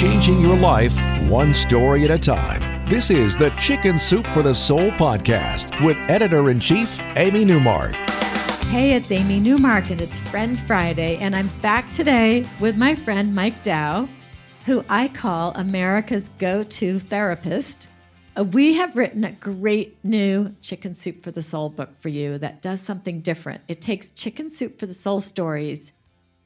changing your life one story at a time. This is the Chicken Soup for the Soul podcast with Editor-in-Chief Amy Newmark. Hey, it's Amy Newmark, and it's Friend Friday, and I'm back today with my friend Mike Dow, who I call America's go-to therapist. We have written a great new Chicken Soup for the Soul book for you that does something different. It takes Chicken Soup for the Soul stories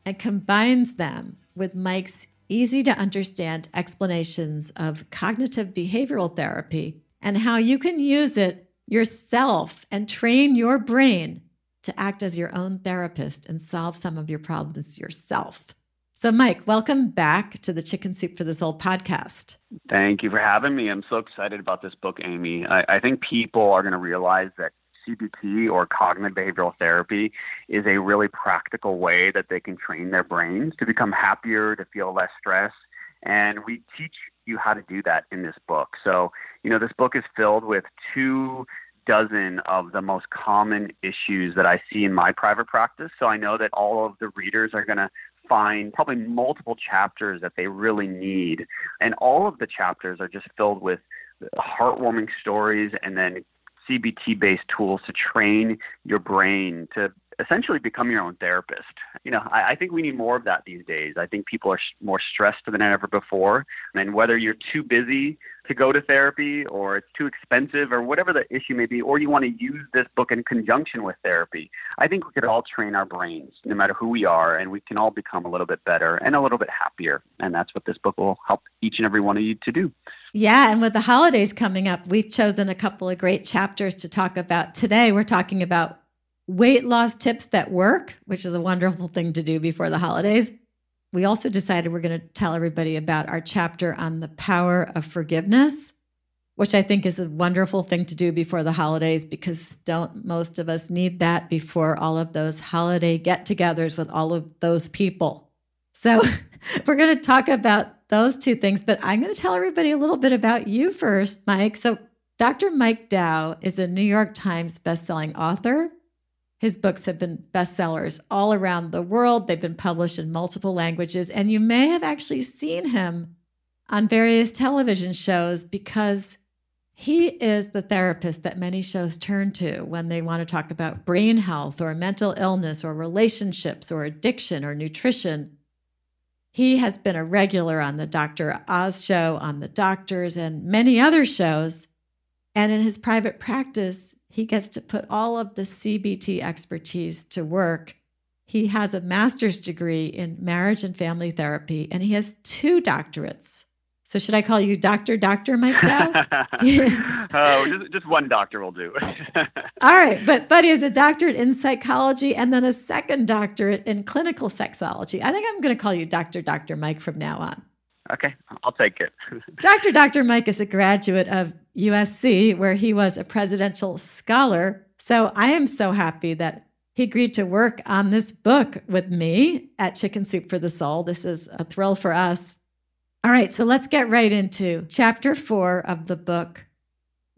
and combines them with Mike's easy-to-understand explanations of cognitive behavioral therapy and how you can use it yourself and train your brain to act as your own therapist and solve some of your problems yourself. So, Mike, welcome back to the Chicken Soup for the Soul podcast. Thank you for having me. I'm so excited about this book, Amy. I think people are going to realize that CBT, or cognitive behavioral therapy, is a really practical way that they can train their brains to become happier, to feel less stress. And we teach you how to do that in this book. So, you know, this book is filled with 24 dozen of the most common issues that I see in my private practice. So I know that all of the readers are going to find probably multiple chapters that they really need. And all of the chapters are just filled with heartwarming stories and then CBT-based tools to train your brain to essentially become your own therapist. You know, I think we need more of that these days. I think people are more stressed than ever before. And whether you're too busy to go to therapy, or it's too expensive, or whatever the issue may be, or you want to use this book in conjunction with therapy, I think we could all train our brains no matter who we are, and we can all become a little bit better and a little bit happier. And that's what this book will help each and every one of you to do. Yeah. And with the holidays coming up, we've chosen a couple of great chapters to talk about today. We're talking about weight loss tips that work, which is a wonderful thing to do before the holidays. We also decided we're going to tell everybody about our chapter on the power of forgiveness, which I think is a wonderful thing to do before the holidays, because don't most of us need that before all of those holiday get-togethers with all of those people? So we're going to talk about those two things, but I'm going to tell everybody a little bit about you first, Mike. So Dr. Mike Dow is a New York Times bestselling author. His books have been bestsellers all around the world. They've been published in multiple languages, and you may have actually seen him on various television shows, because he is the therapist that many shows turn to when they want to talk about brain health or mental illness or relationships or addiction or nutrition. He has been a regular on The Dr. Oz Show, on The Doctors, and many other shows. And in his private practice, he gets to put all of the CBT expertise to work. He has a master's degree in marriage and family therapy, and he has 2 doctorates. So should I call you Dr. Mike Dow? Oh, just one doctor will do. All right. But he has a doctorate in psychology and then a second doctorate in clinical sexology. I think I'm going to call you Dr. Mike from now on. Okay, I'll take it. Dr. Mike is a graduate of USC, where he was a presidential scholar. So I am so happy that he agreed to work on this book with me at Chicken Soup for the Soul. This is a thrill for us. All right, so let's get right into chapter 4 of the book,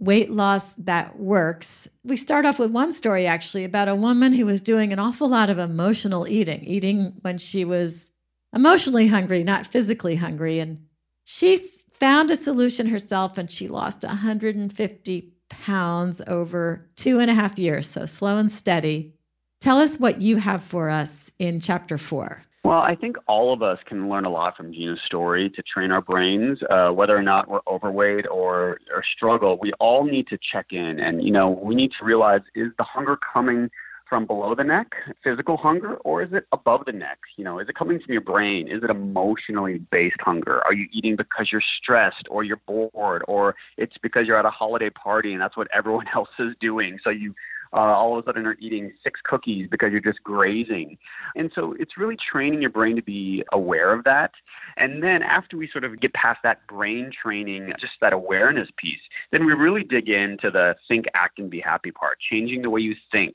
Weight Loss That Works. We start off with one story, actually, about a woman who was doing an awful lot of emotional eating when she was emotionally hungry, not physically hungry. And she found a solution herself, and she lost 150 pounds over 2.5 years. So slow and steady. Tell us what you have for us in chapter 4. Well, I think all of us can learn a lot from Gina's story to train our brains, whether or not we're overweight or struggle. We all need to check in, and, you know, we need to realize, is the hunger coming from below the neck, physical hunger, or is it above the neck? You know, is it coming from your brain? Is it emotionally based hunger? Are you eating because you're stressed, or you're bored, or it's because you're at a holiday party and that's what everyone else is doing? So you all of a sudden are eating 6 cookies because you're just grazing. And so it's really training your brain to be aware of that. And then after we sort of get past that brain training, just that awareness piece, then we really dig into the think, act, and be happy part, changing the way you think.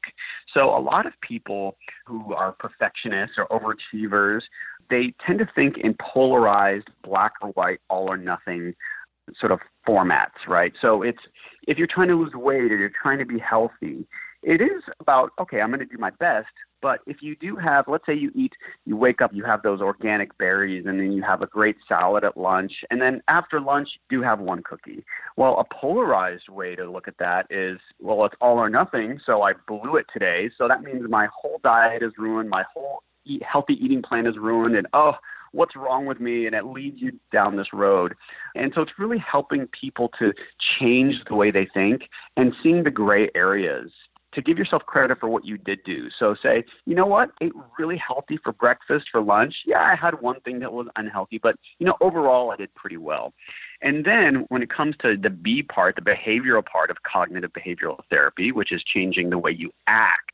So a lot of people who are perfectionists or overachievers, they tend to think in polarized black or white, all or nothing sort of formats, right? So it's, if you're trying to lose weight or you're trying to be healthy, it is about, okay, I'm going to do my best. But if you do have, let's say you eat, you wake up, you have those organic berries, and then you have a great salad at lunch. And then after lunch, you do have one cookie. Well, a polarized way to look at that is, well, it's all or nothing. So I blew it today. So that means my whole diet is ruined. My whole healthy eating plan is ruined. And oh, what's wrong with me? And it leads you down this road. And so it's really helping people to change the way they think and seeing the gray areas, to give yourself credit for what you did do. So say, you know what, ate really healthy for breakfast, for lunch. Yeah, I had one thing that was unhealthy, but you know, overall I did pretty well. And then when it comes to the B part, the behavioral part of cognitive behavioral therapy, which is changing the way you act,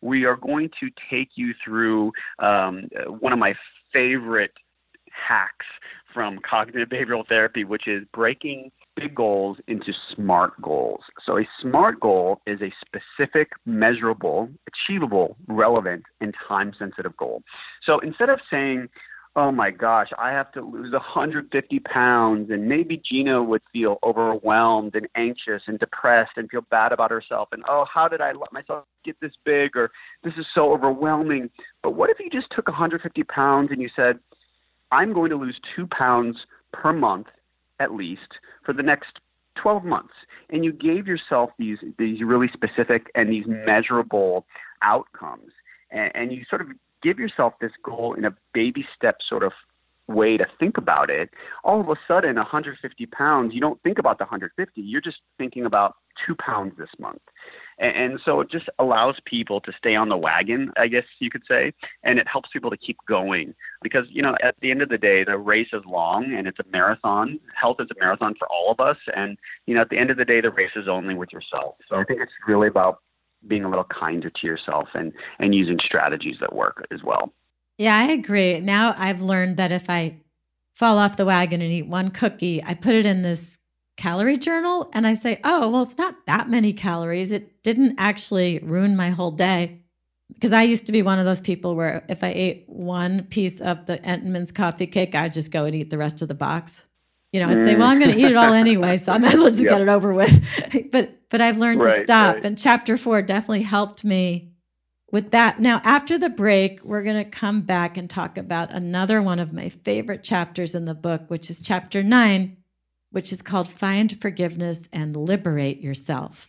we are going to take you through one of my favorite hacks from cognitive behavioral therapy, which is breaking big goals into SMART goals. So a SMART goal is a specific, measurable, achievable, relevant, and time-sensitive goal. So instead of saying, oh my gosh, I have to lose 150 pounds, and maybe Gina would feel overwhelmed and anxious and depressed and feel bad about herself, and oh, how did I let myself get this big, or this is so overwhelming. But what if you just took 150 pounds and you said, I'm going to lose 2 pounds per month at least for the next 12 months. And you gave yourself these really specific and these measurable outcomes. And you sort of give yourself this goal in a baby step sort of way to think about it. All of a sudden, 150 pounds, you don't think about the 150. You're just thinking about 2 pounds this month. And so it just allows people to stay on the wagon, I guess you could say, and it helps people to keep going because, you know, at the end of the day, the race is long and it's a marathon. Health is a marathon for all of us. And, you know, at the end of the day, the race is only with yourself. So I think it's really about being a little kinder to yourself and using strategies that work as well. Yeah, I agree. Now I've learned that if I fall off the wagon and eat one cookie, I put it in this calorie journal and I say, oh, well, it's not that many calories. It didn't actually ruin my whole day. Because I used to be one of those people where if I ate one piece of the Entenmann's coffee cake, I'd just go and eat the rest of the box. You know, I'd say, well, I'm going to eat it all anyway, so I might as well just get it over with. But I've learned to stop. Right. And chapter 4 definitely helped me with that. Now, after the break, we're going to come back and talk about another one of my favorite chapters in the book, which is chapter 9, which is called Find Forgiveness and Liberate Yourself.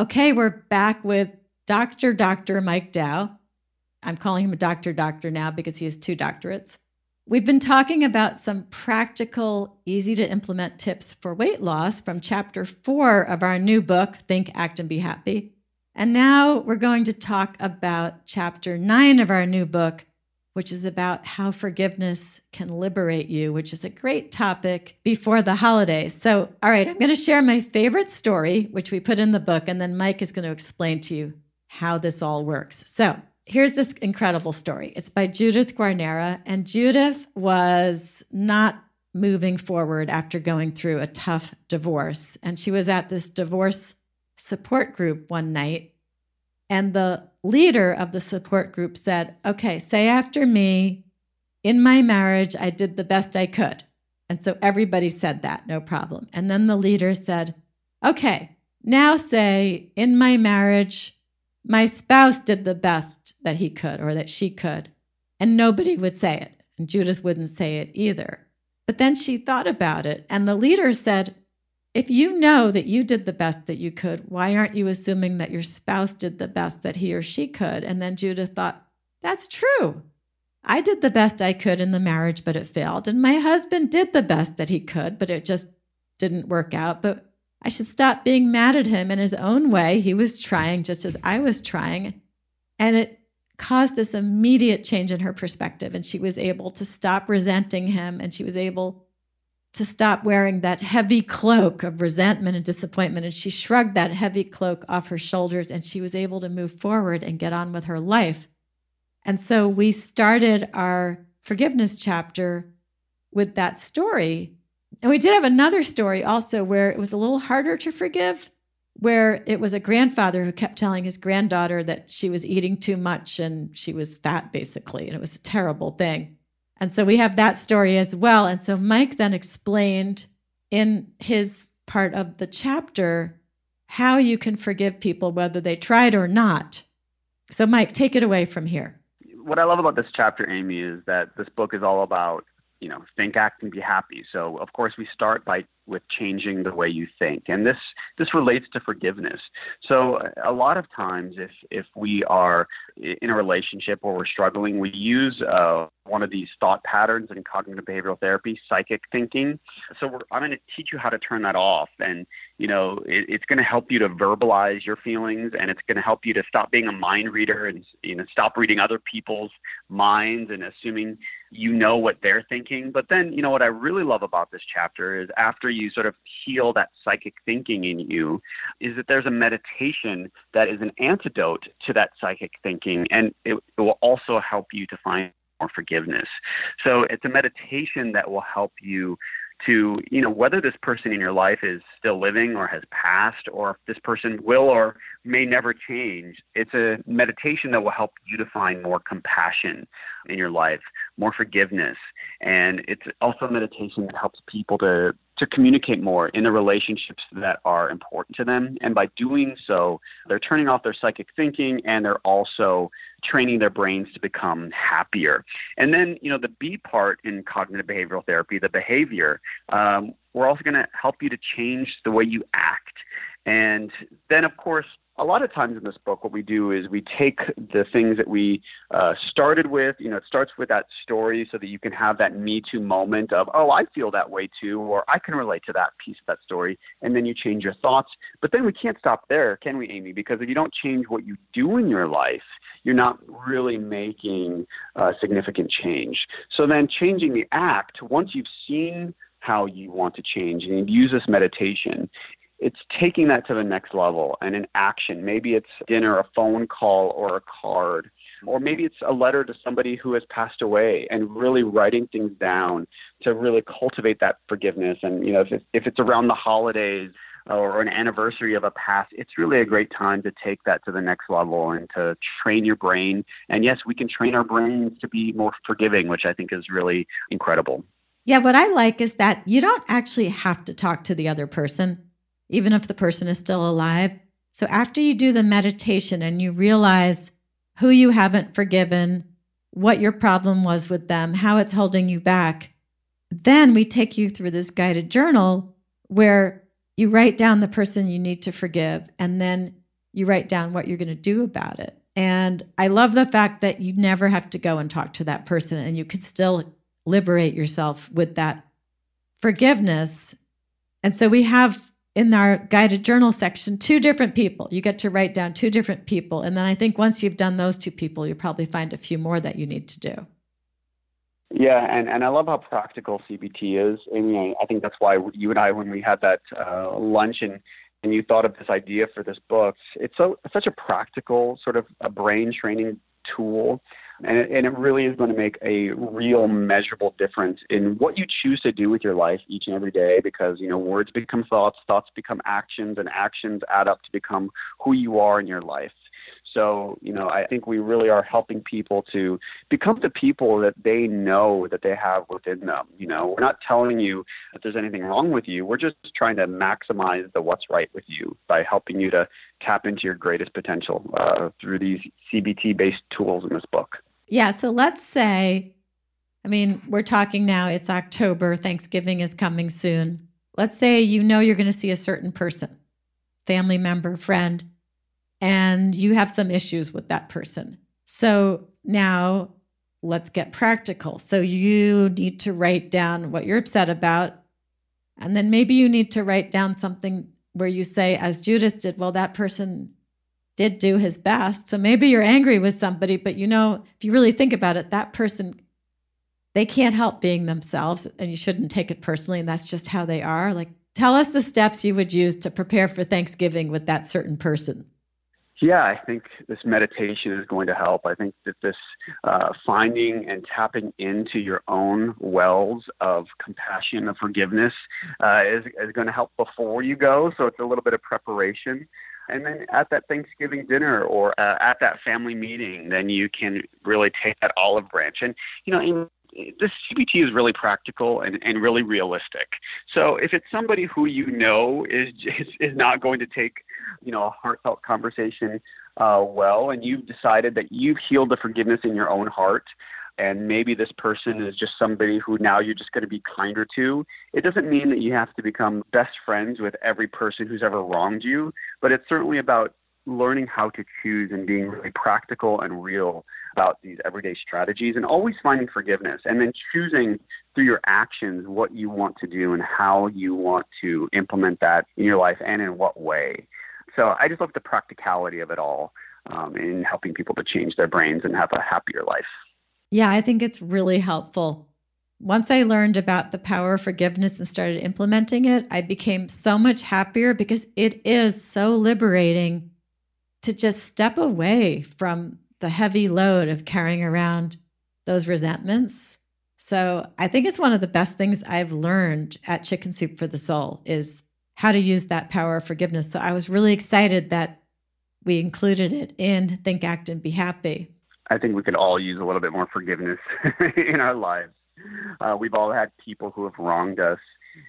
Okay, we're back with Dr. Mike Dow. I'm calling him a doctor now because he has 2 doctorates. We've been talking about some practical, easy to implement tips for weight loss from chapter 4 of our new book, Think, Act, and Be Happy. And now we're going to talk about chapter 9 of our new book, which is about how forgiveness can liberate you, which is a great topic before the holidays. So, all right, I'm going to share my favorite story, which we put in the book, and then Mike is going to explain to you how this all works. So here's this incredible story. It's by Judith Guarnera, and Judith was not moving forward after going through a tough divorce. And she was at this divorce support group one night, and the leader of the support group said, okay, say after me, in my marriage, I did the best I could. And so everybody said that, no problem. And then the leader said, okay, now say, in my marriage, my spouse did the best that he could or that she could. And nobody would say it. And Judith wouldn't say it either. But then she thought about it, and the leader said, if you know that you did the best that you could, why aren't you assuming that your spouse did the best that he or she could? And then Judith thought, that's true. I did the best I could in the marriage, but it failed. And my husband did the best that he could, but it just didn't work out. But I should stop being mad at him. In his own way, he was trying just as I was trying. And it caused this immediate change in her perspective. And she was able to stop resenting him. And she was able to stop wearing that heavy cloak of resentment and disappointment. And she shrugged that heavy cloak off her shoulders, and she was able to move forward and get on with her life. And so we started our forgiveness chapter with that story. And we did have another story also where it was a little harder to forgive, where it was a grandfather who kept telling his granddaughter that she was eating too much and she was fat, basically, and it was a terrible thing. And so we have that story as well. And so Mike then explained in his part of the chapter how you can forgive people, whether they tried or not. So Mike, take it away from here. What I love about this chapter, Amy, is that this book is all about, you know, think, act, and be happy. So of course we start with changing the way you think. And this relates to forgiveness. So a lot of times if we are in a relationship where we're struggling, we use one of these thought patterns in cognitive behavioral therapy, psychic thinking. So I'm going to teach you how to turn that off. And, you know, it's going to help you to verbalize your feelings, and it's going to help you to stop being a mind reader and, you know, stop reading other people's minds and assuming you know what they're thinking. But then, you know, what I really love about this chapter is after you sort of heal that psychic thinking in you, is that there's a meditation that is an antidote to that psychic thinking, and it will also help you to find more forgiveness. So it's a meditation that will help you to, you know, whether this person in your life is still living or has passed, or if this person will or may never change, it's a meditation that will help you to find more compassion in your life, more forgiveness. And it's also a meditation that helps people to communicate more in the relationships that are important to them. And by doing so, they're turning off their psychic thinking, and they're also training their brains to become happier. And then, you know, the B part in cognitive behavioral therapy, the behavior, we're also going to help you to change the way you act. And then, of course, a lot of times in this book, what we do is we take the things that we started with, you know, it starts with that story so that you can have that Me Too moment of, oh, I feel that way too, or I can relate to that piece of that story. And then you change your thoughts. But then we can't stop there, can we, Amy? Because if you don't change what you do in your life, you're not really making significant change. So then changing the act, once you've seen how you want to change and you use this meditation, it's taking that to the next level and an action. Maybe it's dinner, a phone call, or a card, or maybe it's a letter to somebody who has passed away, and really writing things down to really cultivate that forgiveness. And, you know, if it's around the holidays or an anniversary of a past, it's really a great time to take that to the next level and to train your brain. And yes, we can train our brains to be more forgiving, which I think is really incredible. Yeah, what I like is that you don't actually have to talk to the other person, even if the person is still alive. So after you do the meditation and you realize who you haven't forgiven, what your problem was with them, how it's holding you back, then we take you through this guided journal where you write down the person you need to forgive, and then you write down what you're going to do about it. And I love the fact that you never have to go and talk to that person, and you can still liberate yourself with that forgiveness. And so we have in our guided journal section, 2 different people. You get to write down 2 different people. And then I think once you've done those 2 people, you'll probably find a few more that you need to do. Yeah, and I love how practical CBT is. And, you know, I think that's why you and I, when we had that lunch and you thought of this idea for this book, it's such a practical sort of a brain training tool. And it really is going to make a real measurable difference in what you choose to do with your life each and every day, because, you know, words become thoughts, thoughts become actions, and actions add up to become who you are in your life. So, you know, I think we really are helping people to become the people that they know that they have within them. You know, we're not telling you that there's anything wrong with you. We're just trying to maximize the what's right with you by helping you to tap into your greatest potential through these CBT-based tools in this book. Yeah. So let's say, I mean, we're talking now, it's October, Thanksgiving is coming soon. Let's say, you know, you're going to see a certain person, family member, friend, and you have some issues with that person. So now let's get practical. So you need to write down what you're upset about. And then maybe you need to write down something where you say, as Judith did, well, that person did do his best. So maybe you're angry with somebody, but, you know, if you really think about it, that person, they can't help being themselves, and you shouldn't take it personally. And that's just how they are. Like, tell us the steps you would use to prepare for Thanksgiving with that certain person. Yeah, I think this meditation is going to help. I think that this finding and tapping into your own wells of compassion, of forgiveness is going to help before you go. So it's a little bit of preparation. And then at that Thanksgiving dinner or at that family meeting, then you can really take that olive branch. And, you know, this CBT is really practical and really realistic. So if it's somebody who you know is not going to take, you know, a heartfelt conversation well, and you've decided that you've healed the forgiveness in your own heart, and maybe this person is just somebody who now you're just going to be kinder to. It doesn't mean that you have to become best friends with every person who's ever wronged you, but it's certainly about learning how to choose and being really practical and real about these everyday strategies, and always finding forgiveness, and then choosing through your actions what you want to do and how you want to implement that in your life and in what way. So I just love the practicality of it all in helping people to change their brains and have a happier life. Yeah, I think it's really helpful. Once I learned about the power of forgiveness and started implementing it, I became so much happier, because it is so liberating to just step away from the heavy load of carrying around those resentments. So I think it's one of the best things I've learned at Chicken Soup for the Soul is how to use that power of forgiveness. So I was really excited that we included it in Think, Act, and Be Happy. I think we could all use a little bit more forgiveness in our lives. We've all had people who have wronged us.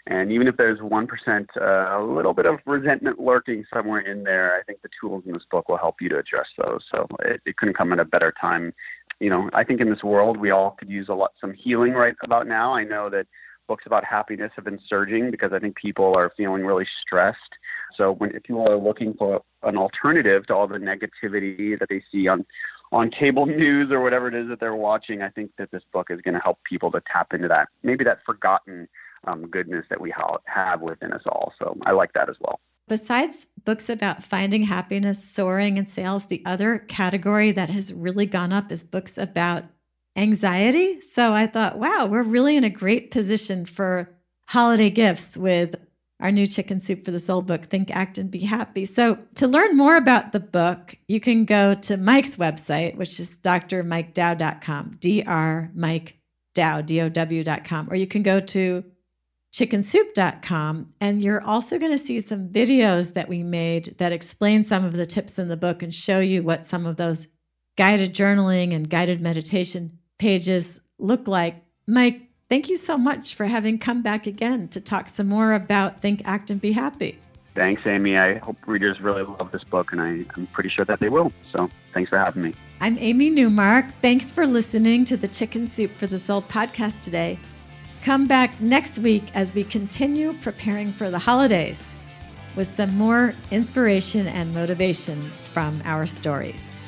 And even if there's 1%, a little bit of resentment lurking somewhere in there, I think the tools in this book will help you to address those. So it couldn't come at a better time. You know, I think in this world, we all could use some healing right about now. I know that books about happiness have been surging because I think people are feeling really stressed. So if you are looking for an alternative to all the negativity that they see on cable news or whatever it is that they're watching, I think that this book is going to help people to tap into that, maybe that forgotten goodness that we have within us all. So I like that as well. Besides books about finding happiness, soaring in sales, the other category that has really gone up is books about anxiety. So I thought, wow, we're really in a great position for holiday gifts with our new Chicken Soup for the Soul book, Think, Act, and Be Happy. So to learn more about the book, you can go to Mike's website, which is drmikedow.com, drmikedow, D-O-W.com, or you can go to chickensoup.com. And you're also going to see some videos that we made that explain some of the tips in the book and show you what some of those guided journaling and guided meditation pages look like. Mike, thank you so much for having come back again to talk some more about Think, Act, and Be Happy. Thanks, Amy. I hope readers really love this book, and I'm pretty sure that they will. So thanks for having me. I'm Amy Newmark. Thanks for listening to the Chicken Soup for the Soul podcast today. Come back next week as we continue preparing for the holidays with some more inspiration and motivation from our stories.